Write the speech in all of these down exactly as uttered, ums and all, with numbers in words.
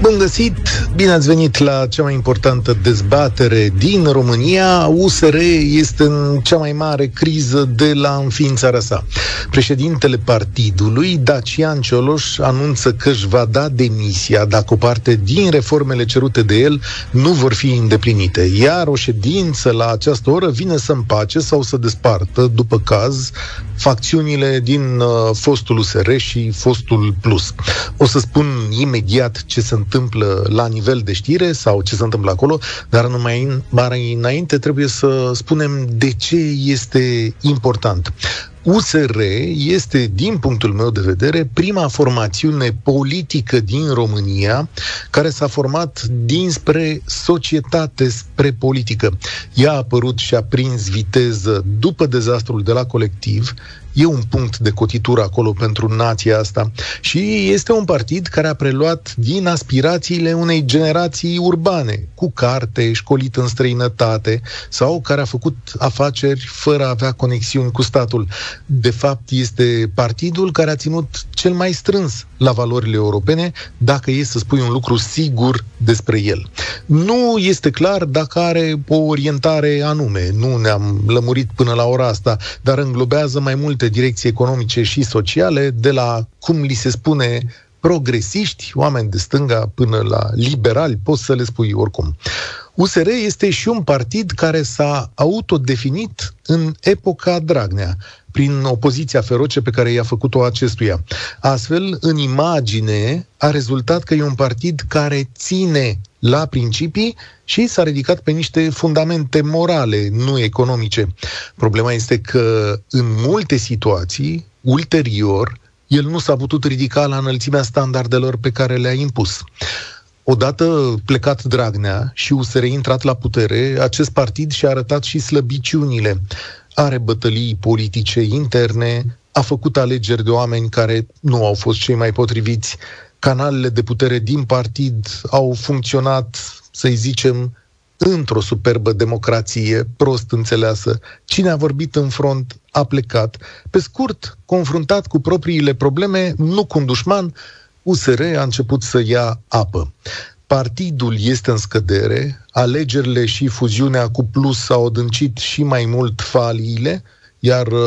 Bun găsit, bine ați venit la cea mai importantă dezbatere din România. U S R este în cea mai mare criză de la înființarea sa. Președintele partidului, Dacian Cioloș, anunță că își va da demisia dacă o parte din reformele cerute de el nu vor fi îndeplinite. Iar o ședință la această oră vine să împace sau să despartă, după caz, facțiunile din fostul U S R și fostul Plus. O să spun imediat ce se întâmplă la nivel de știre sau ce se întâmplă acolo, dar numai înainte trebuie să spunem de ce este important. U S R este, din punctul meu de vedere, prima formațiune politică din România care s-a format dinspre societate spre politică. Ea a apărut și a prins viteză după dezastrul de la Colectiv. E un punct de cotitură acolo pentru nația asta. Și este un partid care a preluat din aspirațiile unei generații urbane, cu carte, școlit în străinătate, sau care a făcut afaceri fără a avea conexiuni cu statul. De fapt, este partidul care a ținut cel mai strâns la valorile europene, dacă e să spui un lucru sigur despre el. Nu este clar dacă are o orientare anume, nu ne-am lămurit până la ora asta, dar înglobează mai multe direcții economice și sociale, de la, cum li se spune, progresiști, oameni de stânga, până la liberali, poți să le spui oricum. U S R este și un partid care s-a autodefinit în epoca Dragnea, prin opoziția feroce pe care i-a făcut-o acestuia. Astfel, în imagine, a rezultat că e un partid care ține la principii și s-a ridicat pe niște fundamente morale, nu economice. Problema este că, în multe situații, ulterior, el nu s-a putut ridica la înălțimea standardelor pe care le-a impus. Odată plecat Dragnea și U S R intrat la putere, acest partid și-a arătat și slăbiciunile. Are bătălii politice interne, a făcut alegeri de oameni care nu au fost cei mai potriviți, canalele de putere din partid au funcționat, să-i zicem, într-o superbă democrație prost înțeleasă. Cine a vorbit în front a plecat. Pe scurt, confruntat cu propriile probleme, nu cu un dușman, U S R a început să ia apă. Partidul este în scădere, alegerile și fuziunea cu Plus s-au adâncit și mai mult faliile, iar uh,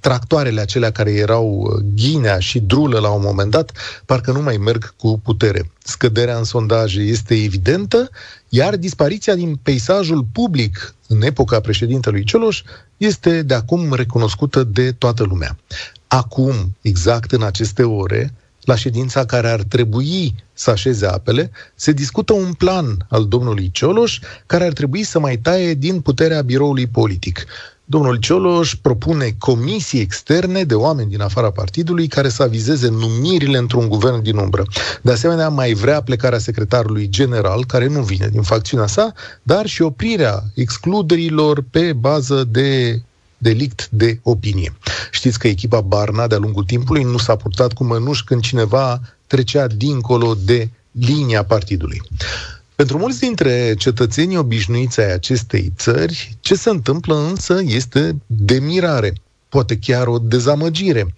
tractoarele acelea care erau Ghinea și Drulă la un moment dat, parcă nu mai merg cu putere. Scăderea în sondaje este evidentă, iar dispariția din peisajul public în epoca președintelui Cioloș este de acum recunoscută de toată lumea. Acum, exact în aceste ore, la ședința care ar trebui să așeze apele, se discută un plan al domnului Cioloș care ar trebui să mai taie din puterea biroului politic. Domnul Cioloș propune comisii externe de oameni din afara partidului care să avizeze numirile într-un guvern din umbră. De asemenea, mai vrea plecarea secretarului general, care nu vine din facțiunea sa, dar și oprirea excluderilor pe bază de delict de opinie. Știți că echipa Barna de-a lungul timpului nu s-a purtat cu mănuși când cineva trecea dincolo de linia partidului. Pentru mulți dintre cetățenii obișnuiți ai acestei țări, ce se întâmplă însă este de mirare, poate chiar o dezamăgire.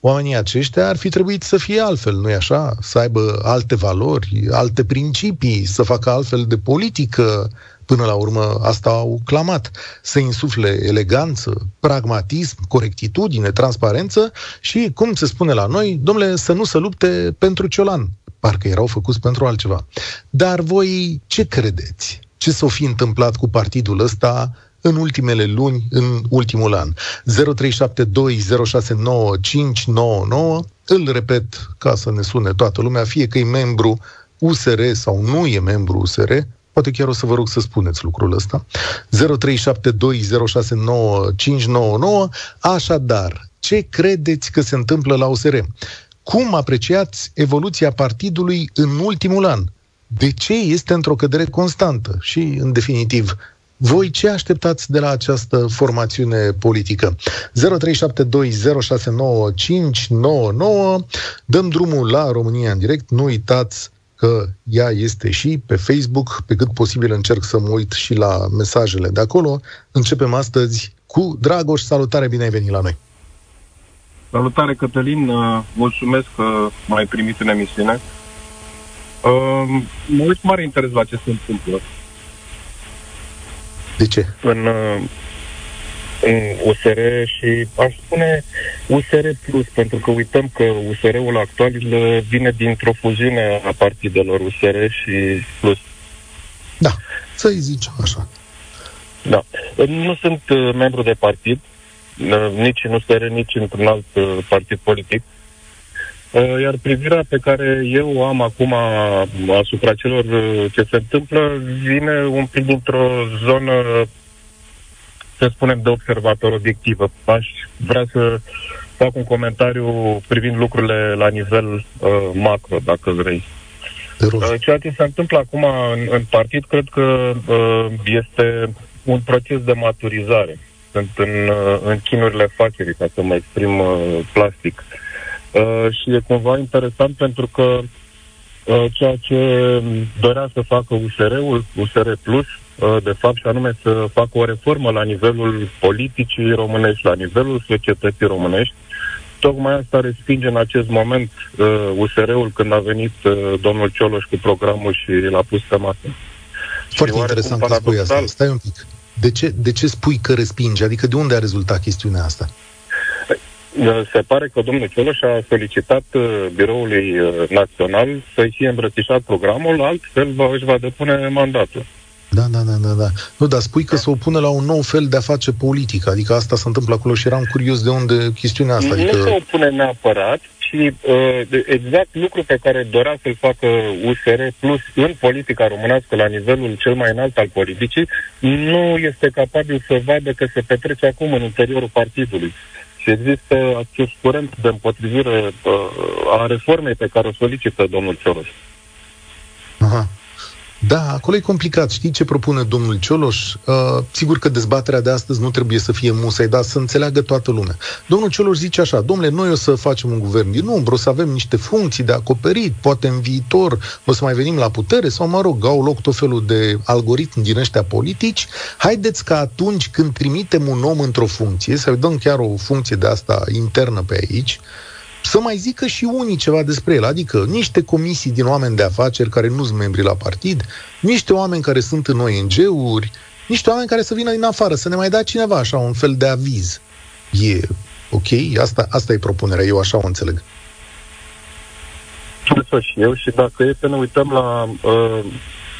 Oamenii aceștia ar fi trebuit să fie altfel, nu-i așa? Să aibă alte valori, alte principii, să facă altfel de politică. Până la urmă, asta au clamat. Să insufle eleganță, pragmatism, corectitudine, transparență și, cum se spune la noi, domnule, să nu se lupte pentru ciolan. Parcă erau făcuți pentru altceva. Dar voi ce credeți? Ce s-o fi întâmplat cu partidul ăsta în ultimele luni, în ultimul an? zero trei șapte doi zero șase nouă cinci nouă nouă. Îl repet ca să ne sune toată lumea, fie că e membru U S R sau nu e membru U S R, poate chiar o să vă rog să spuneți lucrul ăsta. zero trei șapte doi zero șase nouă cinci nouă nouă. Așadar, ce credeți că se întâmplă la U S R? Cum apreciați evoluția partidului în ultimul an? De ce este într-o cădere constantă? Și, în definitiv, voi ce așteptați de la această formațiune politică? zero trei șapte doi zero șase nouă cinci nouă nouă. Dăm drumul la România în direct. Nu uitați că ea este și pe Facebook, pe cât posibil încerc să mă uit și la mesajele de acolo. Începem astăzi cu Dragoș. Salutare, bine ai venit la noi! Salutare, Cătălin, mulțumesc că m-ai primit în emisiune. Mă uit mare interes la ce se întâmplă. De ce? În, în U S R și aș spune U S R Plus, pentru că uităm că U S R-ul actual vine dintr-o fuziune a partidelor U S R și Plus. Da, să-i zicem așa. Da. Nu sunt membru de partid, nici în U S R, nici într-un alt partid politic. Iar privirea pe care eu am acum asupra celor ce se întâmplă vine un pic dintr-o zonă, să spunem, de observator obiectivă. Aș vrea să fac un comentariu privind lucrurile la nivel uh, macro, dacă vrei. Uh, ceea ce se întâmplă acum în, în partid, cred că uh, este un proces de maturizare. Sunt în, uh, în chinurile facerii, ca să mă exprim uh, plastic. Uh, și e cumva interesant pentru că uh, ceea ce dorea să facă U S R-ul, U S R Plus, uh, de fapt, și anume să facă o reformă la nivelul politicii românești, la nivelul societății românești, tocmai asta respinge în acest moment uh, U S R-ul când a venit uh, domnul Cioloș cu programul și l-a pus pe masă. Foarte interesant că spui asta. Stai un pic. De ce, de ce spui că respinge? Adică de unde a rezultat chestiunea asta? Se pare că domnul Cioloș a solicitat Biroului Național să-i fie îmbrățișat programul, altfel își va depune mandatul. Da, da, da, da. da. Nu, dar spui că da. se opune la un nou fel de a face politică, adică asta se întâmplă acolo și eram curios de unde chestiunea asta. Nu adică... se opune neapărat, și exact lucru pe care dorea să-l facă U S R Plus în politica românească, la nivelul cel mai înalt al politicii, nu este capabil să vadă că se petrece acum în interiorul partidului. Și există acest curent de împotrivire uh, a reformei pe care o solicită domnul Cioloș. Aha. Da, acolo e complicat. Știi ce propune domnul Cioloș? Uh, sigur că dezbaterea de astăzi nu trebuie să fie musai, dar să înțeleagă toată lumea. Domnul Cioloș zice așa: domnule, noi o să facem un guvern din umbră, o să avem niște funcții de acoperit, poate în viitor o să mai venim la putere, sau mă rog, au loc tot felul de algoritmi din ăștia politici. Haideți că atunci când trimitem un om într-o funcție, să-i dăm chiar o funcție de asta internă pe aici, să mai zică și unii ceva despre el, adică niște comisii din oameni de afaceri care nu sunt membri la partid, niște oameni care sunt în O N G-uri, niște oameni care să vină din afară, să ne mai dea cineva așa un fel de aviz. E ok? Asta, asta e propunerea, eu așa o înțeleg. Așa și eu, și dacă e să ne uităm la uh,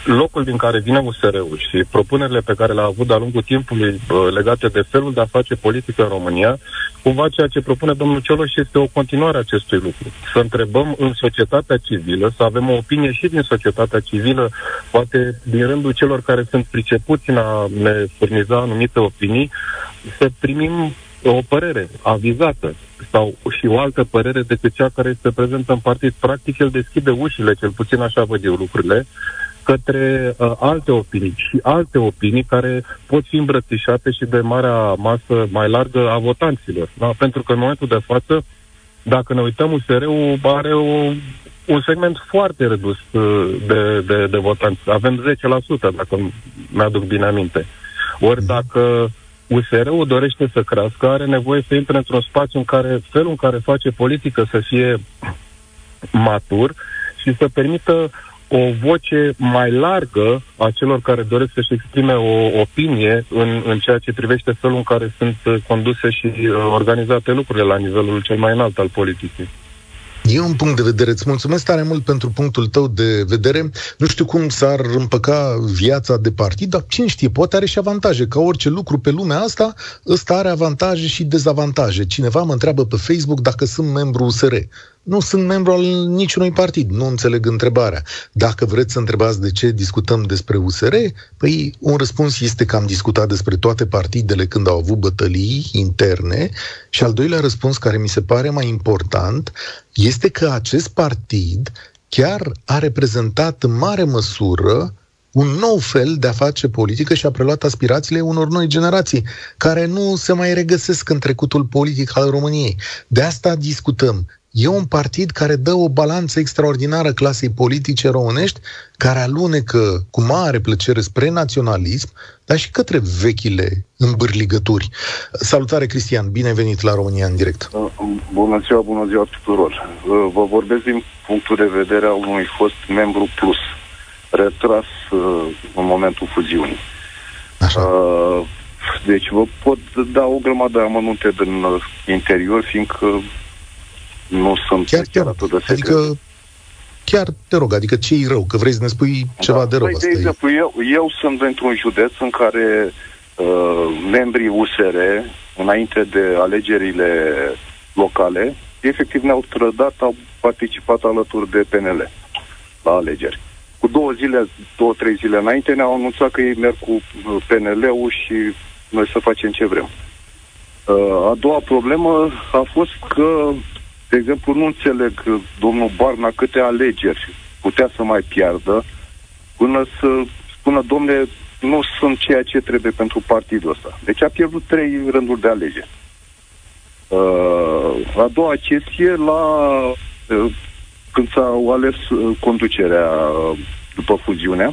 locul din care vine U S R-ul și propunerile pe care le-a avut de-a lungul timpului uh, legate de felul de a face politică în România, cumva ceea ce propune domnul Cioloș este o continuare a acestui lucru. Să întrebăm în societatea civilă, să avem o opinie și din societatea civilă, poate din rândul celor care sunt pricepuți în a ne furniza anumite opinii, să primim o părere avizată sau și o altă părere decât cea care este prezentă în partid. Practic, el deschide ușile, cel puțin așa văd eu lucrurile, către uh, alte opinii și alte opinii care pot fi îmbrățișate și de marea masă mai largă a votanților. Da? Pentru că în momentul de față, dacă ne uităm, U S R-ul are o, un segment foarte redus de, de, de votanți. Avem zece la sută, dacă mi-aduc bine aminte. Ori dacă U S R-ul dorește să crească, are nevoie să intre într-un spațiu în care felul în care face politică să fie matur și să permită o voce mai largă a celor care doresc să-și exprime o opinie în, în ceea ce privește felul în care sunt conduse și organizate lucrurile la nivelul cel mai înalt al politicii. E un punct de vedere. Îți mulțumesc tare mult pentru punctul tău de vedere. Nu știu cum s-ar împăca viața de partid, dar cine știe, poate are și avantaje. Ca orice lucru pe lumea asta, ăsta are avantaje și dezavantaje. Cineva mă întreabă pe Facebook dacă sunt membru U S R. Nu sunt membru al niciunui partid, nu înțeleg întrebarea. Dacă vreți să întrebați de ce discutăm despre U S R, păi un răspuns este că am discutat despre toate partidele când au avut bătălii interne, și al doilea răspuns, care mi se pare mai important, este că acest partid chiar a reprezentat în mare măsură un nou fel de a face politică și a preluat aspirațiile unor noi generații care nu se mai regăsesc în trecutul politic al României. De asta discutăm. E un partid care dă o balanță extraordinară clasei politice românești, care alunecă cu mare plăcere spre naționalism, dar și către vechile îmbârligături. Salutare, Cristian, bine venit la România în direct. Bună ziua, bună ziua tuturor. Vă vorbesc din punctul de vedere al unui fost membru plus, retras în momentul fuziunii. Așa. Deci vă pot da o grămadă de amănunte din interior, fiindcă nu sunt chiar, chiar atât de secret. Adică, chiar te rog, adică ce-i rău? Că vrei să ne spui ceva da, de rău. Păi, asta de exemplu, e... eu, eu sunt într-un județ în care uh, membrii U S R, înainte de alegerile locale, efectiv ne-au trădat, au participat alături de P N L la alegeri. Cu două zile, două, trei zile înainte ne-au anunțat că ei merg cu P N L-ul și noi să facem ce vrem. Uh, a doua problemă a fost că, de exemplu, nu înțeleg domnul Barna câte alegeri putea să mai piardă până să spună, domnule, nu sunt ceea ce trebuie pentru partidul ăsta. Deci a pierdut trei rânduri de alegeri. Uh, a doua chestie, la, uh, când s-au ales conducerea uh, după fuziunea,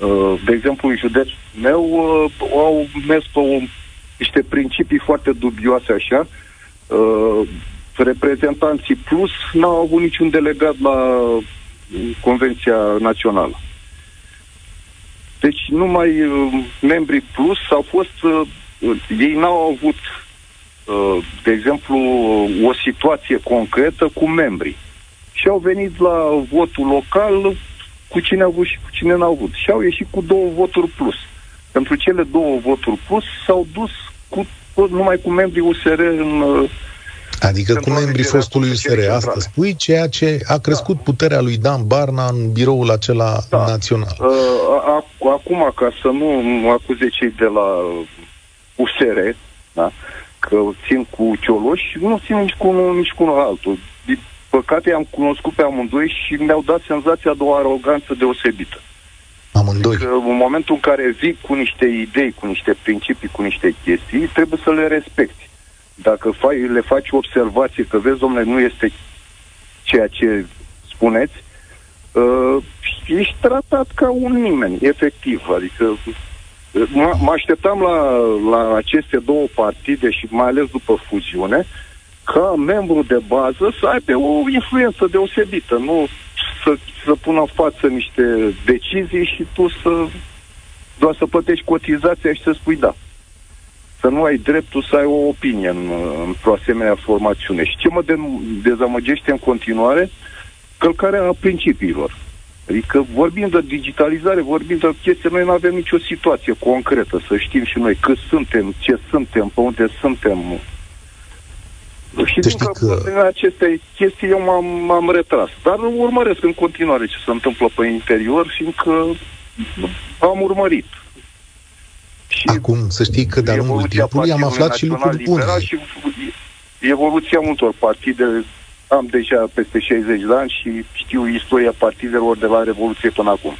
uh, de exemplu, în județul meu uh, au mers pe o, niște principii foarte dubioase așa, uh, reprezentanții plus n-au avut niciun delegat la Convenția Națională. Deci numai membrii plus au fost, ei n-au avut, de exemplu, o situație concretă cu membrii. Și au venit la votul local cu cine au avut și cu cine n-au avut. Și au ieșit cu două voturi plus. Pentru cele două voturi plus s-au dus cu, numai cu membrii U S R în... Adică cu membrii fostului U S R, asta spui, ceea ce a crescut da. puterea lui Dan Barna în biroul acela da. național. Acum, ca să nu acuze cei de la U S R, da, că țin cu Cioloș, nu țin nici cu unul, nici cu unul altul. Din păcate, am cunoscut pe amândoi și mi-au dat senzația de o aroganță deosebită. Amândoi. Că în momentul în care vii cu niște idei, cu niște principii, cu niște chestii, trebuie să le respecti. Dacă le faci o observație că vezi, domnule, nu este ceea ce spuneți, ești tratat ca un nimeni, efectiv. Adică mă așteptam la, la aceste două partide și mai ales după fuziune ca membru de bază să aibă o influență deosebită, nu să, să pună în față niște decizii și tu să doar să plătești cotizația și să spui da. Să nu ai dreptul să ai o opinie în, într-o asemenea formațiune. Și ce mă de, dezamăgește în continuare? Călcarea principiilor. Adică vorbim de digitalizare, vorbim de chestii, noi nu avem nicio situație concretă, să știm și noi cât suntem, ce suntem, pe unde suntem. Și din că... aceste chestii eu m-am, m-am retras. Dar urmăresc în continuare ce se întâmplă pe interior, fiindcă am urmărit. Acum, să știi că de-a lungul timpului am aflat și lucruri bune. Și evoluția multor partide, am deja peste șaizeci de ani și știu istoria partidelor de la Revoluție până acum.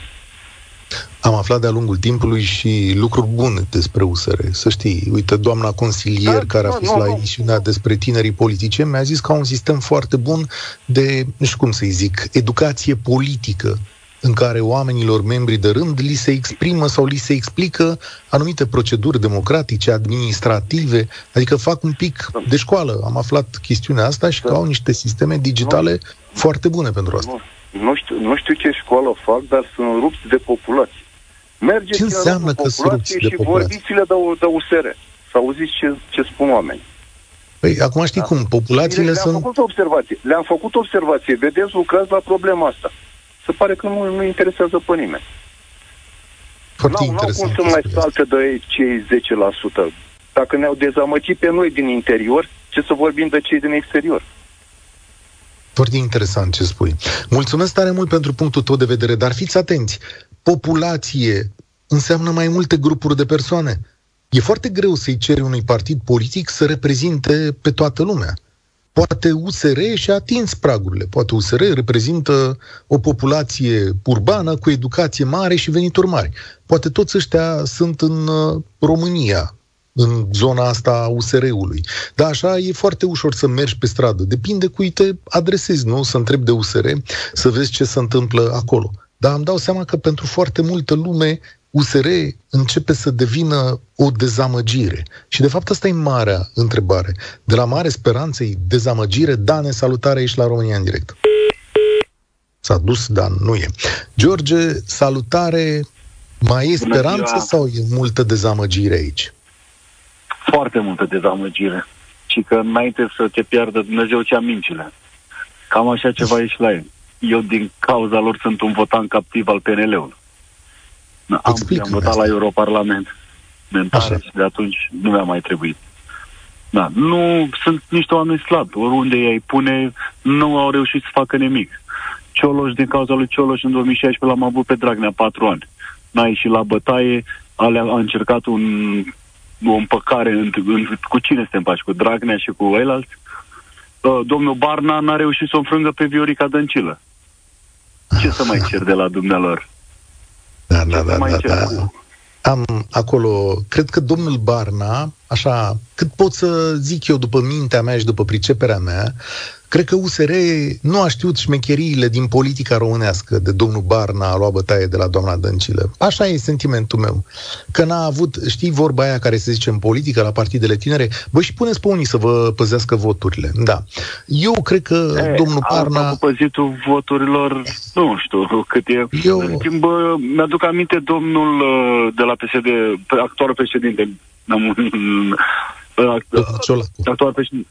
Am aflat de-a lungul timpului și lucruri bune despre U S R, să știi. Uite, doamna consilier da, care a fost nu, la nu, emisiunea nu. despre tinerii politicieni mi-a zis că au un sistem foarte bun de, nu știu cum să-i zic, educație politică, în care oamenilor membri de rând li se exprimă sau li se explică anumite proceduri democratice, administrative, adică fac un pic de școală. Am aflat chestiunea asta și că au niște sisteme digitale nu, foarte bune pentru asta. Nu, nu, știu, nu știu ce școală fac, dar sunt rupți de populație. Mergeți ce înseamnă că sunt rupți de populație? Vorbiți-le de, de U S R, să auziți ce, ce spun oamenii. Păi, acum știi da. cum, populațiile le-am sunt... Făcut observație. Le-am făcut observație, vedeți, lucrați la problema asta. Se pare că nu, nu interesează pe nimeni. Foarte interesant. Nu au cum să mai salte de cei zece la sută. Dacă ne-au dezamăgit pe noi din interior, ce să vorbim de cei din exterior? Foarte interesant ce spui. Mulțumesc tare mult pentru punctul tău de vedere, dar fiți atenți. Populație înseamnă mai multe grupuri de persoane. E foarte greu să-i ceri unui partid politic să reprezinte pe toată lumea. Poate U S R și-a atins pragurile. Poate U S R reprezintă o populație urbană cu educație mare și venituri mari. Poate toți ăștia sunt în România, în zona asta a U S R-ului. Dar așa e foarte ușor să mergi pe stradă. Depinde cui te adresezi, nu? Să întrebi de U S R, să vezi ce se întâmplă acolo. Dar îmi dau seama că pentru foarte multă lume U S R începe să devină o dezamăgire. Și de fapt asta e marea întrebare. De la mare speranță e dezamăgire. Dan, salutare, ești la România în direct. S-a dus, Dan, nu e. George, salutare, mai e speranță sau e multă dezamăgire aici? Foarte multă dezamăgire. Și că înainte să te piardă Dumnezeu ce-a mincile. Cam așa ceva ești la el. Eu din cauza lor sunt un votant captiv al P N L-ului. Am, am votat asta la Europarlament. Și de atunci nu mi-a mai trebuit. Da, nu sunt niște oameni slabi. Oriunde ei pune, nu au reușit să facă nimic. Cioloș, din cauza lui Cioloș, în două mii șaisprezece l-am avut pe Dragnea patru ani. N-a ieșit la bătaie, alea, a încercat un... o împăcare în, în, cu cine se împaci, cu Dragnea și cu ăilalți. Uh, domnul Barna n-a reușit să o înfrângă pe Viorica Dăncilă. Ce să mai cer de la dumnealor? Da, da, da, da, da. Am acolo, cred că domnul Barna, așa, cât pot să zic eu după mintea mea și după priceperea mea, cred că U S R nu a știut șmecheriile din politica românească de domnul Barna a luat bătaie de la doamna Dăncilă. Așa e sentimentul meu. Că n-a avut, știi vorba aia care se zice în politică la partidele tinere? Bă, și puneți pe unii să vă păzească voturile. Da. Eu cred că e, domnul Barna... cu păzitul voturilor, nu știu cât e. Eu... În timp, mi-aduc aminte domnul de la P S D, actualul președinte, actualul președinte,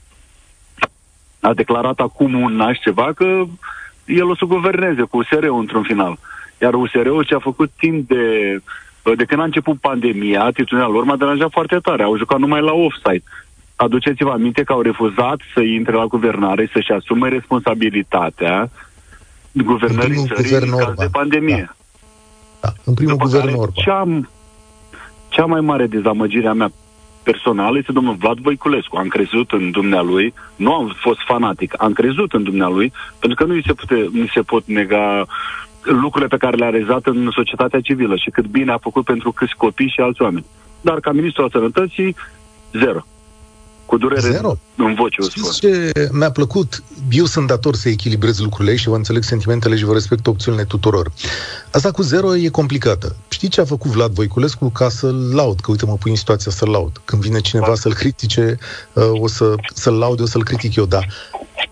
a declarat acum un an ceva că el o să guverneze cu U S R-ul într-un final. Iar U S R-ul ce a făcut timp de... De când a început pandemia, atitudinea lor m-a deranjat foarte tare. Au jucat numai la offside. Aduceți-vă aminte că au refuzat să intre la guvernare, să-și asume responsabilitatea guvernării țării în caz de pandemie. Da. Da. În primul guvern Orban. Cea, cea mai mare dezamăgire a mea personal este domnul Vlad Voiculescu. Am crezut în dumnealui, nu am fost fanatic, am crezut în dumnealui, pentru că nu se pute, nu se pot nega lucrurile pe care le-a realizat în societatea civilă și cât bine a făcut pentru câți copii și alți oameni. Dar ca ministru al sănătății, zero. Cu durere zero. În voce o spun. Ce mi-a plăcut, eu sunt dator să echilibrez lucrurile și vă înțeleg sentimentele și vă respect opțiunile tuturor. Asta cu zero e complicată. Știi ce a făcut Vlad Voiculescu ca să-l laud? Că uite mă pui în situația să-l laud. Când vine cineva să-l critice, o să, să-l laud, o să-l critic eu, dar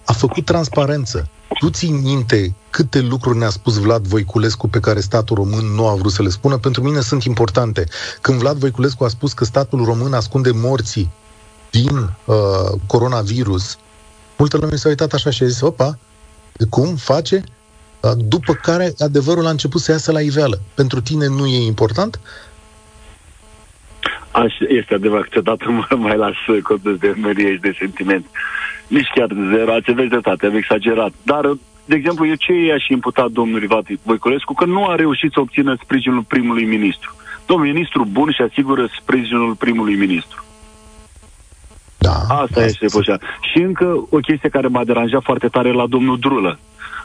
a făcut transparență. Tu ții minte câte lucruri ne-a spus Vlad Voiculescu pe care statul român nu a vrut să le spună? Pentru mine sunt importante. Când Vlad Voiculescu a spus că statul român ascunde morții din uh, coronavirus, multă lume s-a uitat așa și a zis, opa, cum face? Uh, după care adevărul a început să iasă la iveală. Pentru tine nu e important? Așa este adevărat, câteodată mă mai las contul de mărie și de sentiment. Nici chiar zero, ați aveți dreptate, am exagerat. Dar, de exemplu, eu ce i-aș imputa domnului Voiculescu? Că nu a reușit să obțină sprijinul primului ministru. Domnul ministru bun și asigură sprijinul primului ministru. Da, asta este poșa. Și încă o chestie care m-a deranjat foarte tare la domnul Drulă.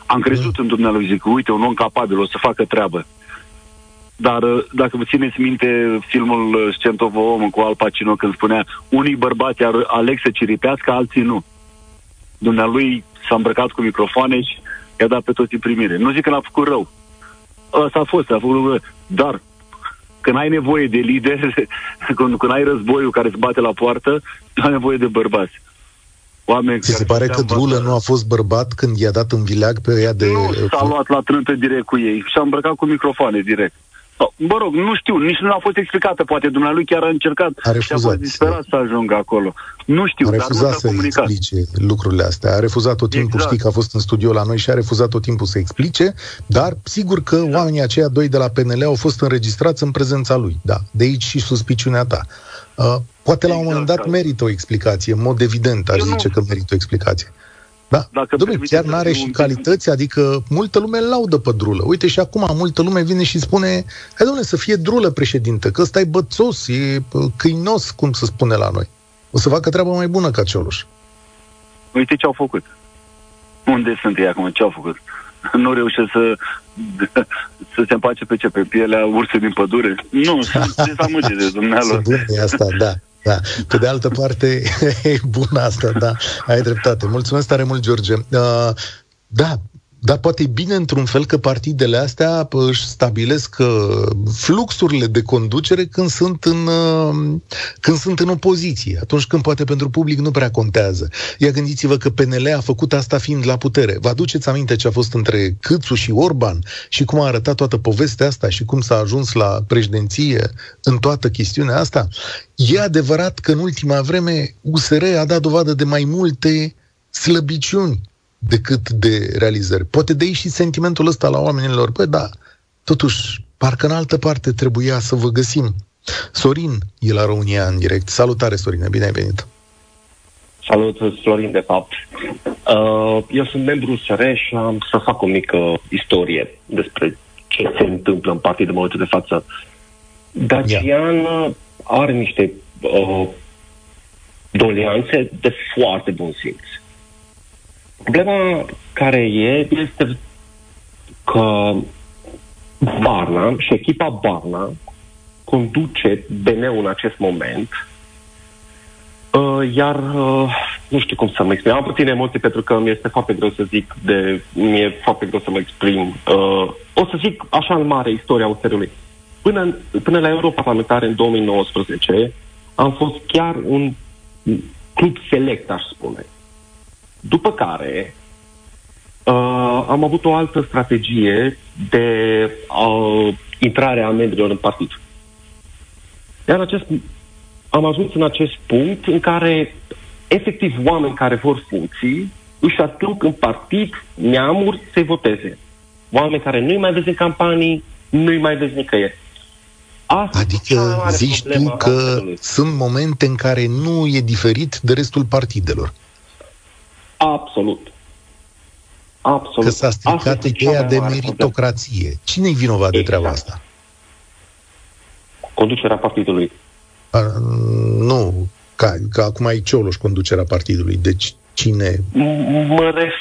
Am crezut mm. în dumnealui, zic, uite, un om capabil, o să facă treabă. Dar dacă vă țineți minte filmul Scentovo Om cu Al Pacino, când spunea, unii bărbați aleg să ciripească, alții nu. Dumnealui s-a îmbrăcat cu microfoane și i-a dat pe toți în primire. Nu zic că l-a făcut rău. Asta a fost, a făcut rău. Dar când ai nevoie de lideri, când, când ai războiul care îți bate la poartă, ai nevoie de bărbați. Oameni ți se pare că Drulă nu a fost bărbat când i-a dat în vileag pe ea de... Nu, s-a luat la trântă direct cu ei și a îmbrăcat cu microfoane direct. Mă rog, nu știu, nici nu a fost explicată, poate dumnealui chiar a încercat a refuzat, și a fost disperat să ajungă acolo. Nu știu, a refuzat să explice lucrurile astea, a refuzat tot timpul, exact. Știi că a fost în studio la noi și a refuzat tot timpul să explice, dar sigur că da. Oamenii aceia doi de la P N L au fost înregistrați în prezența lui, da, de aici și suspiciunea ta. Uh, poate exact, la un moment dat merită o explicație, în mod evident aș Eu zice nu. că merită o explicație. Da, dom'le, chiar n-are și calități, adică multă lume laudă pe Drulă. Uite și acum multă lume vine și spune, hai dom'le, să fie Drulă președinte, că ăsta e bățos, e câinos, cum se spune la noi. O să facă treaba mai bună ca Cioloș. Uite ce au făcut. Unde sunt ei acum, ce au făcut? Nu reușesc să, să se împace pe ce? Pe pielea ursului din pădure? Nu, sunt dezamăgit de dumnealor. Sunt bun de asta, da. Da. Pe de altă parte, e bună asta, da, ai dreptate. Mulțumesc tare mult, George. Uh, da, dar poate e bine într-un fel că partidele astea își stabilesc fluxurile de conducere când sunt în, când sunt în opoziție, atunci când poate pentru public nu prea contează. Ia gândiți-vă că P N L a făcut asta fiind la putere. Vă aduceți aminte ce a fost între Cîțu și Orban și cum a arătat toată povestea asta și cum s-a ajuns la președinție în toată chestiunea asta? E adevărat că în ultima vreme U S R a dat dovadă de mai multe slăbiciuni decât de realizări. Poate de aici și sentimentul ăsta la oamenilor. Păi da, totuși, parcă în altă parte trebuia să vă găsim. Sorin e la România în direct. Salutare, Sorine, bine ai venit! Salut, Florin, de fapt. Eu sunt membru U S R și am să fac o mică istorie despre ce se întâmplă în partid în momentul de față. Dacian are niște uh, doleanțe de foarte bun simț. Problema care e este că Barna și echipa Barna conduce B N-ul în acest moment, iar nu știu cum să mă exprim. Am puține emoții pentru că mi este foarte greu să zic de, mi-e foarte greu să mă exprim. O să zic așa în mare istoria U S R-ului. Până, până la europarlamentare în două mii nouăsprezece am fost chiar un club select, aș spune. După care uh, am avut o altă strategie de uh, intrare a membrilor în partid. Iar acest, am ajuns în acest punct în care efectiv oameni care vor funcții își aduc în partid neamuri să-i voteze. Oameni care nu-i mai vezi în campanii, nu-i mai vezi nicăieri. Asta adică zici tu că sunt momente în care nu e diferit de restul partidelor. Absolut. Absolut. Că s-a stricat ideea de meritocrație. Cine-i vinovat exact de treaba asta? Conducerea partidului. A, nu, că, că acum e Cioloș conducerea partidului. Deci cine... Mă ref...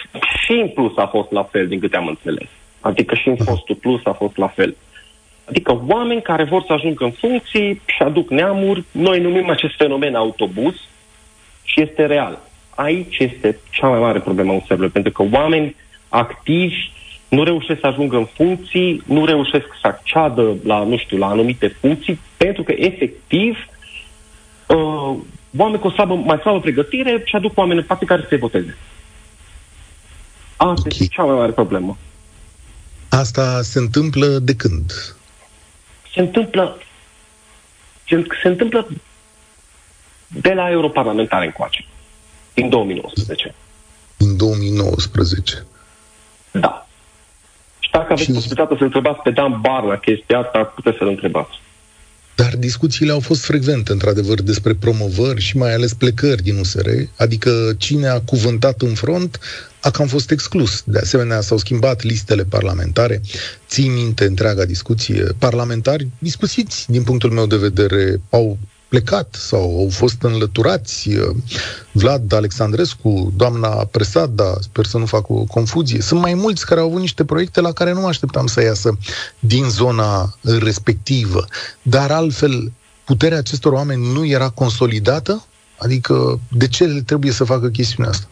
Și în plus a fost la fel, din câte am înțeles. Adică și în fostul plus a fost la fel. Adică oameni care vor să ajungă în funcții și aduc neamuri, noi numim acest fenomen autobuz și este real. Aici este cea mai mare problemă a U S R-ului, pentru că oameni activi nu reușesc să ajungă în funcții, nu reușesc să acceadă la, nu știu, la anumite funcții, pentru că, efectiv, uh, oameni cu o slabă, mai slabă pregătire și aduc oameni în partii care se voteze. Asta okay. este cea mai mare problemă. Asta se întâmplă de când? Se întâmplă, se întâmplă de la europarlamentare încoace. Din două mii nouăsprezece. Din două mii nouăsprezece. Da. Și dacă aveți posibilitatea să întrebați pe Dan Barna chestia asta, puteți să-l întrebați. Dar discuțiile au fost frecvente, într-adevăr, despre promovări și mai ales plecări din U S R, adică cine a cuvântat în front a cam fost exclus. De asemenea, s-au schimbat listele parlamentare. Ții minte întreaga discuție. Parlamentari discuțiți, din punctul meu de vedere, au... plecat sau au fost înlăturați. Vlad Alexandrescu, doamna Presada, sper să nu fac o confuzie. Sunt mai mulți care au avut niște proiecte la care nu mă așteptam să iasă din zona respectivă. Dar altfel, puterea acestor oameni nu era consolidată? Adică, de ce trebuie să facă chestiunea asta?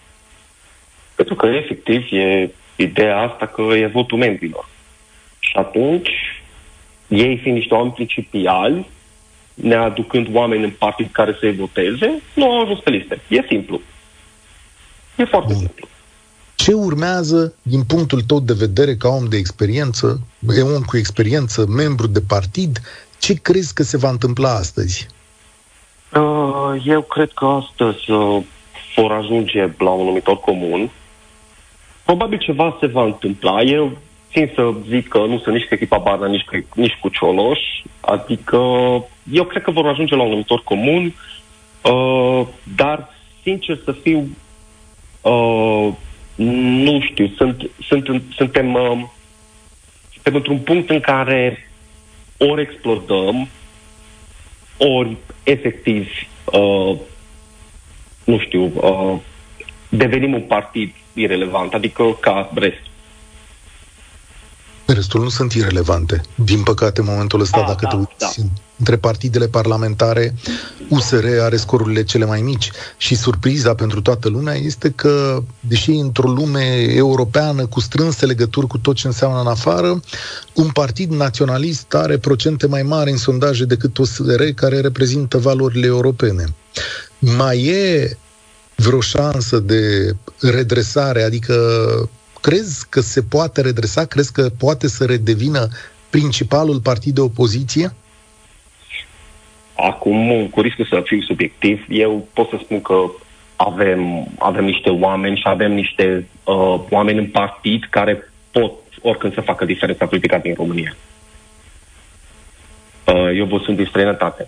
Pentru că, efectiv, e ideea asta că e votul membrilor. Și atunci, ei fiind niște oameni principiali, ne aducând oameni în partid care să-i voteze, nu au ajuns pe liste. E simplu. E foarte Bun. simplu. Ce urmează, din punctul tău de vedere, ca om de experiență, e om cu experiență, membru de partid, ce crezi că se va întâmpla astăzi? Eu cred că astăzi vor ajunge la un numitor comun. Probabil ceva se va întâmpla. Eu țin să zic că nu sunt nici cu echipa Barna, nici, nici cu Cioloș. Adică eu cred că vor ajunge la un numitor comun, uh, dar, sincer să fiu, uh, nu știu, sunt, sunt, suntem, uh, suntem într-un punct în care ori explodăm, ori, efectiv, uh, nu știu, uh, devenim un partid irelevant, adică ca rest. restul nu sunt irelevante. Din păcate, în momentul ăsta, da, dacă da, te uiți da. între partidele parlamentare, U S R are scorurile cele mai mici. Și surpriza pentru toată lumea este că, deși într-o lume europeană cu strânse legături cu tot ce înseamnă în afară, un partid naționalist are procente mai mari în sondaje decât U S R, care reprezintă valorile europene. Mai e vreo șansă de redresare? Adică crezi că se poate redresa? Crezi că poate să redevină principalul partid de opoziție? Acum, cu riscul să fiu subiectiv, eu pot să spun că avem, avem niște oameni și avem niște uh, oameni în partid care pot oricând să facă diferența politică din România. Uh, eu vă sunt din străinătate.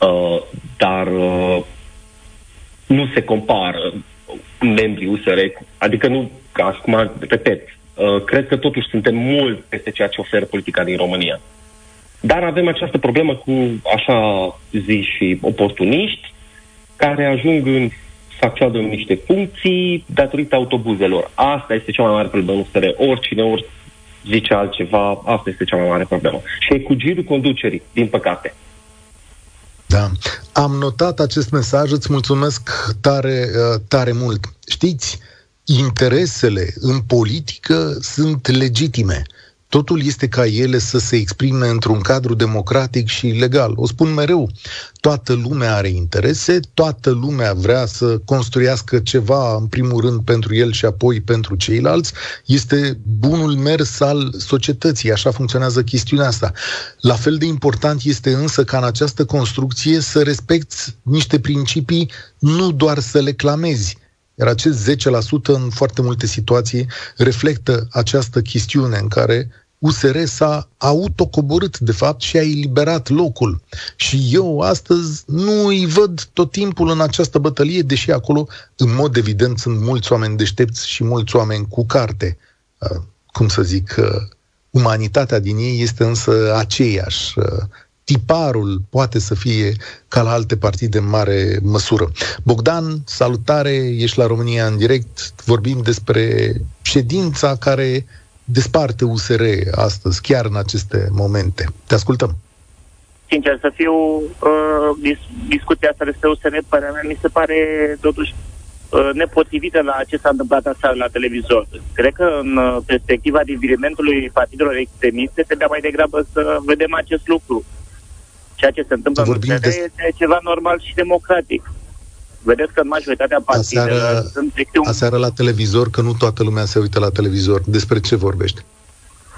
Uh, dar uh, nu se compară membrii U S R, adică nu, ca acum, repet, uh, cred că totuși suntem mult peste ceea ce oferă politica din România. Dar avem această problemă cu așa zi și oportuniști care ajung în să acceadă în niște funcții datorită autobuzelor. Asta este cea mai mare problemă în U S R. Oricine ori zice altceva, asta este cea mai mare problemă. Și e cu girul conducerii, din păcate. Da. Am notat acest mesaj, îți mulțumesc tare, tare mult. Știți, interesele în politică sunt legitime. Totul este ca ele să se exprime într-un cadru democratic și legal. O spun mereu, toată lumea are interese, toată lumea vrea să construiască ceva, în primul rând pentru el și apoi pentru ceilalți. Este bunul mers al societății, așa funcționează chestiunea asta. La fel de important este însă ca în această construcție să respecti niște principii, nu doar să le clamezi. Iar acest zece la sută în foarte multe situații reflectă această chestiune în care U S R s-a autocoborât, de fapt, și a eliberat locul. Și eu astăzi nu îi văd tot timpul în această bătălie, deși acolo, în mod evident, sunt mulți oameni deștepți și mulți oameni cu carte. Cum să zic, umanitatea din ei este însă aceeași. Tiparul poate să fie ca la alte partide în mare măsură. Bogdan, salutare, ești la România în direct, vorbim despre ședința care desparte U S R astăzi, chiar în aceste momente. Te ascultăm. Sincer să fiu, uh, discuția asta despre U S R, părerea mea, mi se pare totuși uh, nepotrivită la ce s-a întâmplat aseară la televizor. Cred că în perspectiva dividimentului partidelor extremiste trebuia mai degrabă să vedem acest lucru. Ceea ce se întâmplă în U S R este ceva normal și democratic. Vedeți că în majoritatea partidelor sunt... Un... Aseară la televizor, că nu toată lumea se uită la televizor. Despre ce vorbești?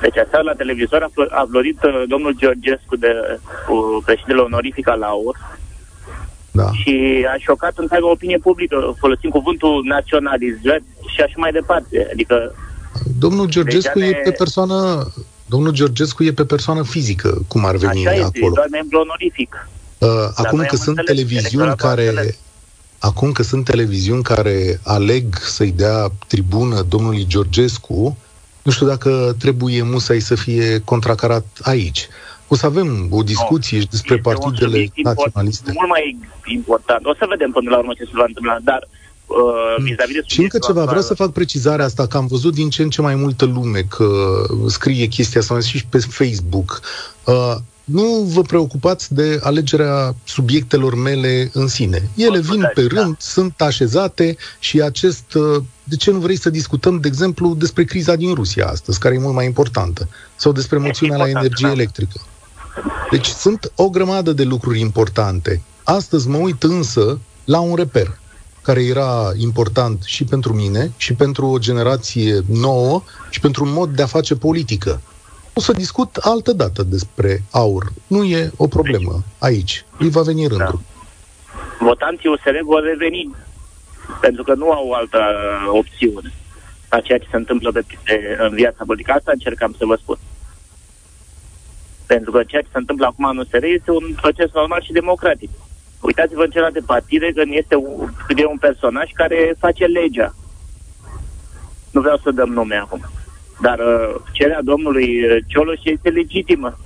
Deci aseară la televizor a, fl- a florit uh, domnul Georgescu, de, cu președintele onorific al Aur. Da. Și a șocat întreaga opinie publică, folosind cuvântul naționalizat și așa mai departe. Adică... Domnul Georgescu deci, e pe persoană... Domnul Georgescu e pe persoană fizică, cum ar veni acolo. Așa este, doar membru onorific. Uh, acum, că sunt televiziuni care, acum că sunt televiziuni care aleg să-i dea tribună domnului Georgescu, nu știu dacă trebuie musai să fie contracarat aici. O să avem o discuție no, despre partidele naționaliste. Mult mai important. O să vedem până la urmă ce se va întâmpla, dar... Uh, și încă ceva, vreau să fac precizarea asta, că am văzut din ce în ce mai multă lume că scrie chestia asta și pe Facebook. Uh, nu vă preocupați de alegerea subiectelor mele în sine. Ele vin pe rând, sunt așezate și acest... Uh, de ce nu vrei să discutăm, de exemplu, despre criza din Rusia astăzi, care e mult mai importantă, sau despre moțiunea la energie electrică. Deci sunt o grămadă de lucruri importante. Astăzi mă uit însă la un reper care era important și pentru mine, și pentru o generație nouă, și pentru un mod de a face politică. O să discut altă dată despre Aur. Nu e o problemă aici. Îi va veni rândul. Da. Votanții U S R vor reveni, pentru că nu au altă opțiune la ceea ce se întâmplă pe, pe, în viața politică. Asta încercam să vă spun. Pentru că ceea ce se întâmplă acum în U S R este un proces normal și democratic. Uitați-vă în celelalte partide că este un, de un personaj care face legea. Nu vreau să dăm nume acum. Dar uh, cererea domnului Cioloș este legitimă.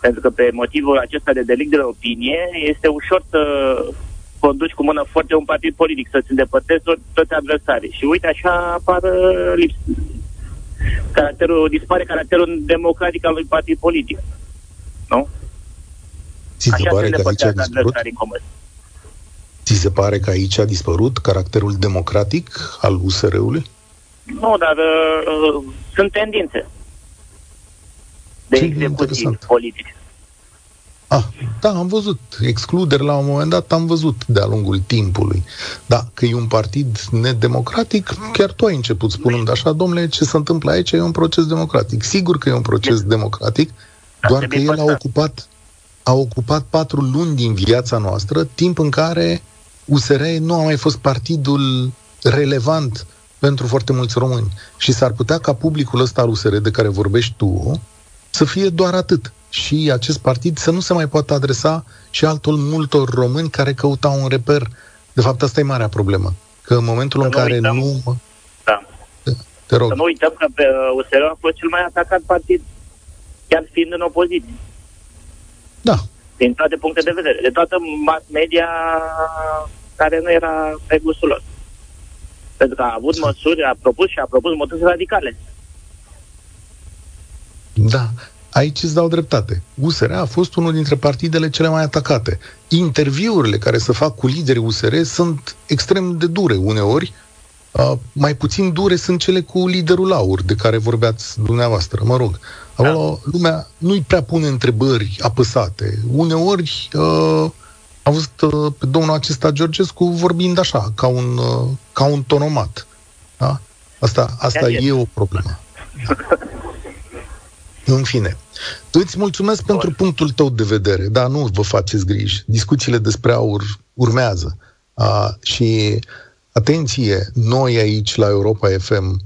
Pentru că pe motivul acesta de delict de opinie este ușor să conduci cu mână foarte un partid politic, să-ți îndepărtezi toți adversarii. Și uite, așa apar uh, lips- caracterul, dispare caracterul democratic al unui partid politic. Nu? Ți se pare că aici a dispărut? Ți se pare că aici a dispărut caracterul democratic al U S R-ului? Nu, dar uh, sunt tendințe de execuții politici. Ah, da, am văzut. Excluderi la un moment dat am văzut de-a lungul timpului. Da, că e un partid nedemocratic, chiar tu ai început spunând așa, domnule, ce se întâmplă aici e un proces democratic. Sigur că e un proces democratic, doar că el a ocupat, a ocupat patru luni din viața noastră, timp în care U S R nu a mai fost partidul relevant pentru foarte mulți români. Și s-ar putea ca publicul ăsta al U S R de care vorbești tu să fie doar atât. Și acest partid să nu se mai poată adresa și altul multor români care căutau un reper. De fapt, asta e marea problemă. Că în momentul în care uităm, nu... Da. Te rog. Să nu uităm că U S R a fost cel mai atacat partid, chiar fiind în opoziție. Da. Din toate puncte de vedere. De toată mass media care nu era pe gustul lor. Pentru că a avut măsuri, a propus și a propus măsuri radicale. Da. Aici îți dau dreptate. U S R a fost unul dintre partidele cele mai atacate. Interviurile care se fac cu liderii U S R sunt extrem de dure uneori. Uh, mai puțin dure sunt cele cu liderul Aur, de care vorbeați dumneavoastră. Mă rog, acolo lumea nu-i prea pune întrebări apăsate. Uneori uh, am văzut uh, pe domnul acesta Georgescu vorbind așa, ca un, uh, ca un tonomat. Da? Asta, asta e o problemă. Da. În fine, îți mulțumesc Bun. pentru punctul tău de vedere, dar nu vă faceți griji. Discuțiile despre Aur urmează. A, și atenție, noi aici la Europa F M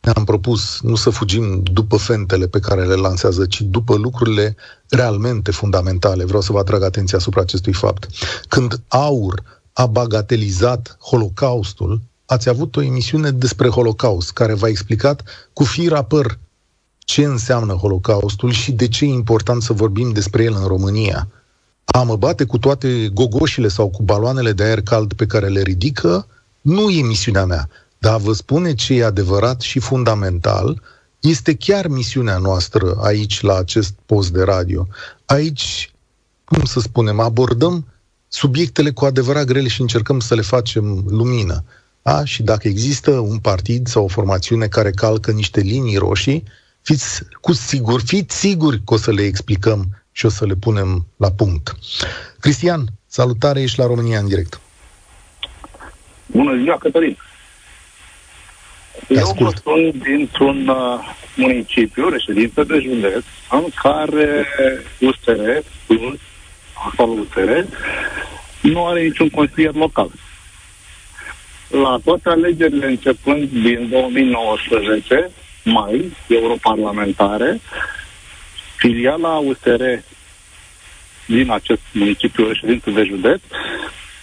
ne-am propus nu să fugim după fentele pe care le lansează, ci după lucrurile realmente fundamentale. Vreau să vă atrag atenția asupra acestui fapt. Când Aur a bagatelizat Holocaustul, ați avut o emisiune despre Holocaust care v-a explicat cu fir a păr ce înseamnă Holocaustul și de ce e important să vorbim despre el în România. A mă bate cu toate gogoșile sau cu baloanele de aer cald pe care le ridică, nu e misiunea mea. Dar vă spune ce e adevărat și fundamental, este chiar misiunea noastră aici, la acest post de radio. Aici, cum să spunem, abordăm subiectele cu adevărat grele și încercăm să le facem lumină. A, și dacă există un partid sau o formațiune care calcă niște linii roșii, Fiți, cu sigur, fiți siguri că o să le explicăm și o să le punem la punct. Cristian, salutare, ești la România în direct. Bună ziua, Cătălin. Eu mă sunt dintr-un municipiu, reședință de județ, în care U S R, actualul U S R, nu are niciun consilier local. La toate alegerile începând din două mii nouăsprezece, mai, europarlamentare, filiala U S R din acest municipiu reședință de județ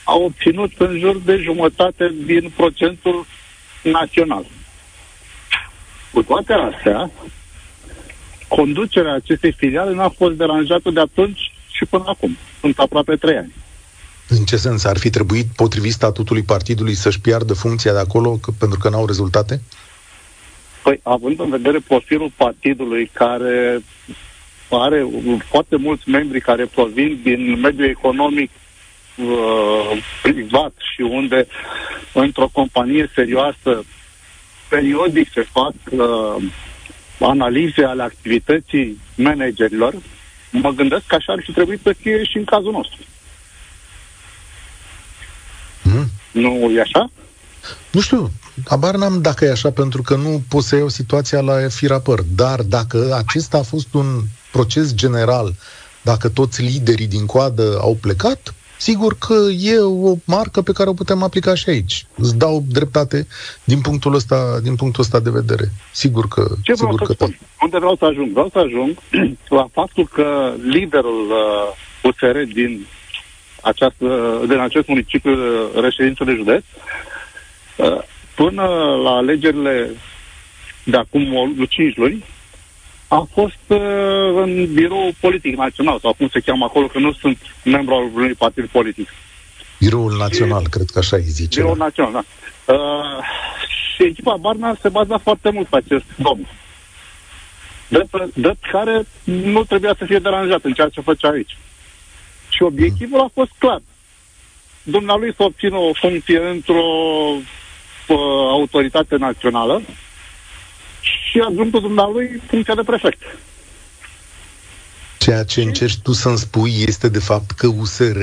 a obținut în jur de jumătate din procentul național. Cu toate astea, conducerea acestei filiale n-a fost deranjată de atunci și până acum. Sunt aproape trei ani. În ce sens? Ar fi trebuit, potrivit statutului partidului, să-și piardă funcția de acolo că, pentru că n-au rezultate? Păi, având în vedere profilul partidului care are foarte mulți membri care provin din mediul economic uh, privat și unde într-o companie serioasă periodic se fac uh, analize ale activității managerilor, mă gândesc că așa ar fi trebuit să fie și în cazul nostru. Mm. Nu e așa? Nu știu. Abar n-am dacă e așa, pentru că nu pot să iau situația la fir a păr. Dar dacă acesta a fost un proces general, dacă toți liderii din coadă au plecat, sigur că e o marcă pe care o putem aplica și aici. Îți dau dreptate din punctul ăsta, din punctul ăsta de vedere. Sigur că... Ce vreau sigur să că spun? Unde vreau să ajung? Vreau să ajung la faptul că liderul uh, U S R din, această, din acest municipiu uh, reședință de județ uh, până la alegerile de acum cinci luni, a fost uh, în biroul politic național, sau cum se cheamă acolo, că nu sunt membru al unui partid politic. Biroul național, e, cred că așa îi zice. Biroul național, da. Uh, și echipa Barna se baza foarte mult pe acest domn. de care nu trebuia să fie deranjat în ceea ce făcea aici. Și obiectivul a fost clar. Dumnealui să obțină o funcție într-o uh, autoritate națională și adjunctul dumnealui funcția de prefect. Ceea ce încerci tu să-mi spui este de fapt că U S R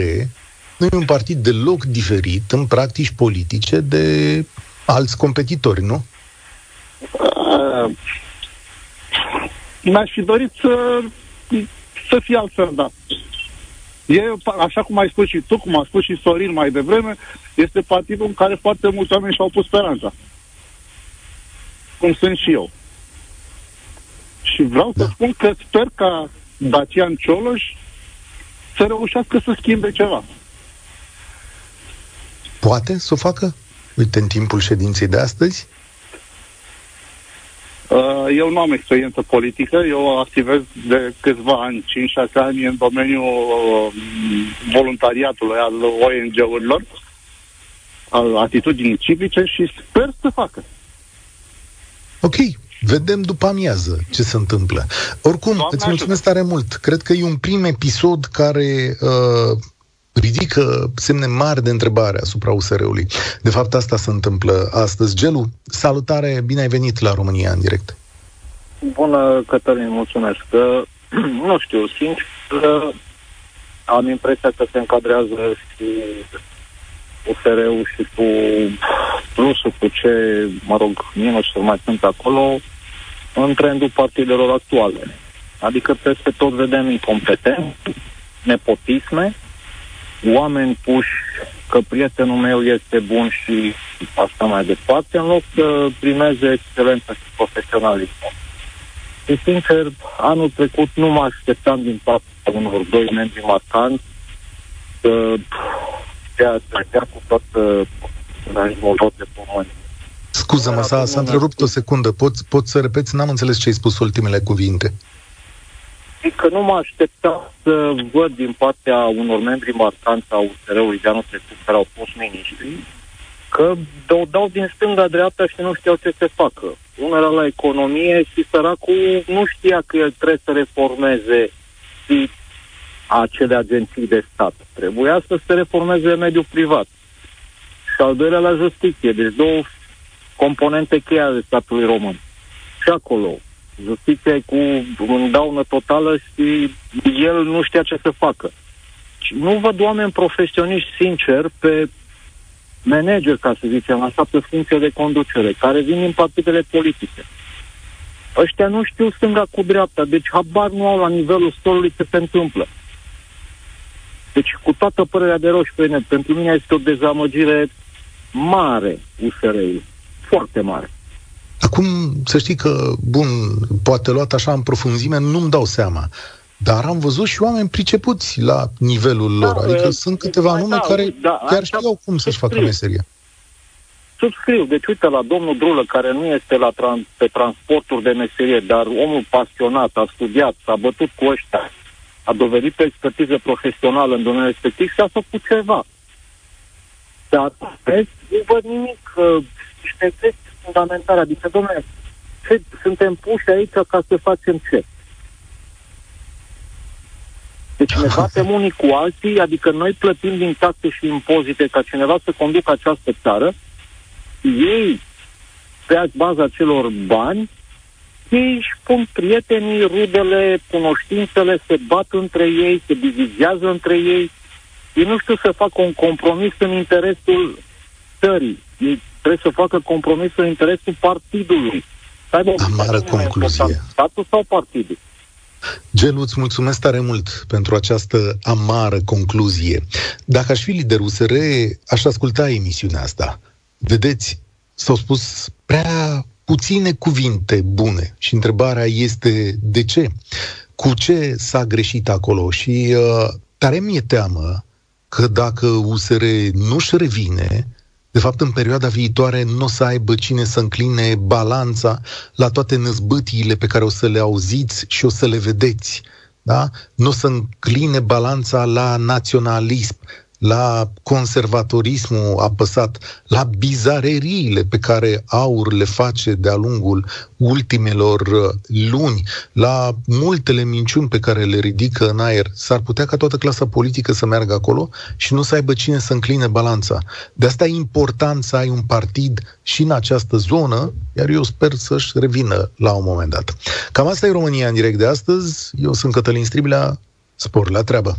nu e un partid deloc diferit în practici politice de alți competitori, nu? Uh, mi-aș fi dorit să, să fie altfel, da. E, așa cum ai spus și tu, cum a spus și Sorin mai devreme, este partidul în care foarte mulți oameni și-au pus speranța. Cum sunt și eu. Și vreau da. să spun că sper ca Dacian Cioloș să reușească să schimbe ceva. Poate să o facă? Uite, în timpul ședinței de astăzi? Eu nu am experiență politică, eu activez de câțiva ani, cinci șase ani, în domeniul voluntariatului, al O N G-urilor, al atitudinii civice și sper să facă. Ok, vedem după amiază ce se întâmplă. Oricum, Doamne, îți mulțumesc ajută. tare mult. Cred că e un prim episod care... Uh... ridică semne mari de întrebare asupra U S R-ului. De fapt, asta se întâmplă astăzi. Gelu, salutare, bine ai venit la România în direct. Bună, Cătălin, mulțumesc. Că, nu știu, sincer, că am impresia că se încadrează și U S R-ul și cu plusul, cu ce, mă rog, minus să mai sunt acolo, în trendul partidelor actuale. Adică peste tot vedem incompetenți, nepotisme, oameni puși că prietenul meu este bun și asta mai departe, în loc să primeze excelența și profesionalismul. Și sincer, anul trecut nu mă așteptam din partea unor doi membri marcanți să stea cu toată profesionalismul lor de pământ. Scuză-mă, s-a, s-a întrerupt o secundă. Poți, poți să repeți? N-am înțeles ce ai spus ultimele cuvinte. Că nu mă așteptam să văd din partea unor membri marcanți a U S R-ului de anul trecut care au fost miniștri, că o dau din stânga-dreapta și nu știau ce se facă. Unul era la economie și săracul nu știa că el trebuie să reformeze și acele agenții de stat. Trebuia să se reformeze mediul privat. Și al doilea la justiție, deci două componente cheie ale statului român. Și acolo justiția e cu în daună totală și el nu știa ce să facă. Nu văd oameni profesioniști, sincer, pe manager, ca să zicem așa, pe funcție de conducere, care vin din partidele politice. Ăștia nu știu stânga cu dreapta, deci habar nu au la nivelul solului ce se întâmplă. Deci, cu toată părerea de rău și pe mine, pentru mine este o dezamăgire mare U S R-ul. Foarte mare. Acum, să știi că, bun, poate luat așa în profunzime, nu-mi dau seama. Dar am văzut și oameni pricepuți la nivelul da, lor. Adică e, sunt câteva nume da, care da, chiar știau cum să-și facă meseria. Subscriu. Deci, uite, la domnul Drulă, care nu este la trans, pe transporturi de meserie, dar omul pasionat, a studiat, s-a bătut cu ăștia, a dovedit pe expertiză profesională în domeniul respectiv și a făcut ceva. Dar, vezi, nu văd nimic. Niște uh, fundamental, adică, dom'le, suntem puși aici ca să facem ce? Deci ne batem unii cu alții, adică noi plătim din taxe și impozite ca cineva să conducă această țară, ei pe baza celor bani, ei își pun prietenii, rudele, cunoștințele, se bat între ei, se divizează între ei, ei nu știu să facă un compromis în interesul țării, ei trebuie să facă compromisul în interesul partidului. Amară concluzie. Statul sau partidul? Gelu, îți mulțumesc tare mult pentru această amară concluzie. Dacă aș fi lider U S R, aș asculta emisiunea asta. Vedeți, s-au spus prea puține cuvinte bune și întrebarea este de ce? Cu ce s-a greșit acolo? Și uh, tare mi-e teamă că dacă U S R nu-și revine, de fapt, în perioada viitoare nu o să aibă cine să încline balanța la toate năzbâtiile pe care o să le auziți și o să le vedeți. Da? Nu o să încline balanța la naționalism, la conservatorismul apăsat, la bizareriile pe care Aur le face de-a lungul ultimelor luni, la multele minciuni pe care le ridică în aer, s-ar putea ca toată clasa politică să meargă acolo și nu să aibă cine să încline balanța. De asta e important să ai un partid și în această zonă, iar eu sper să-și revină la un moment dat. Cam asta e România în direct de astăzi. Eu sunt Cătălin Striblea, spor la treabă!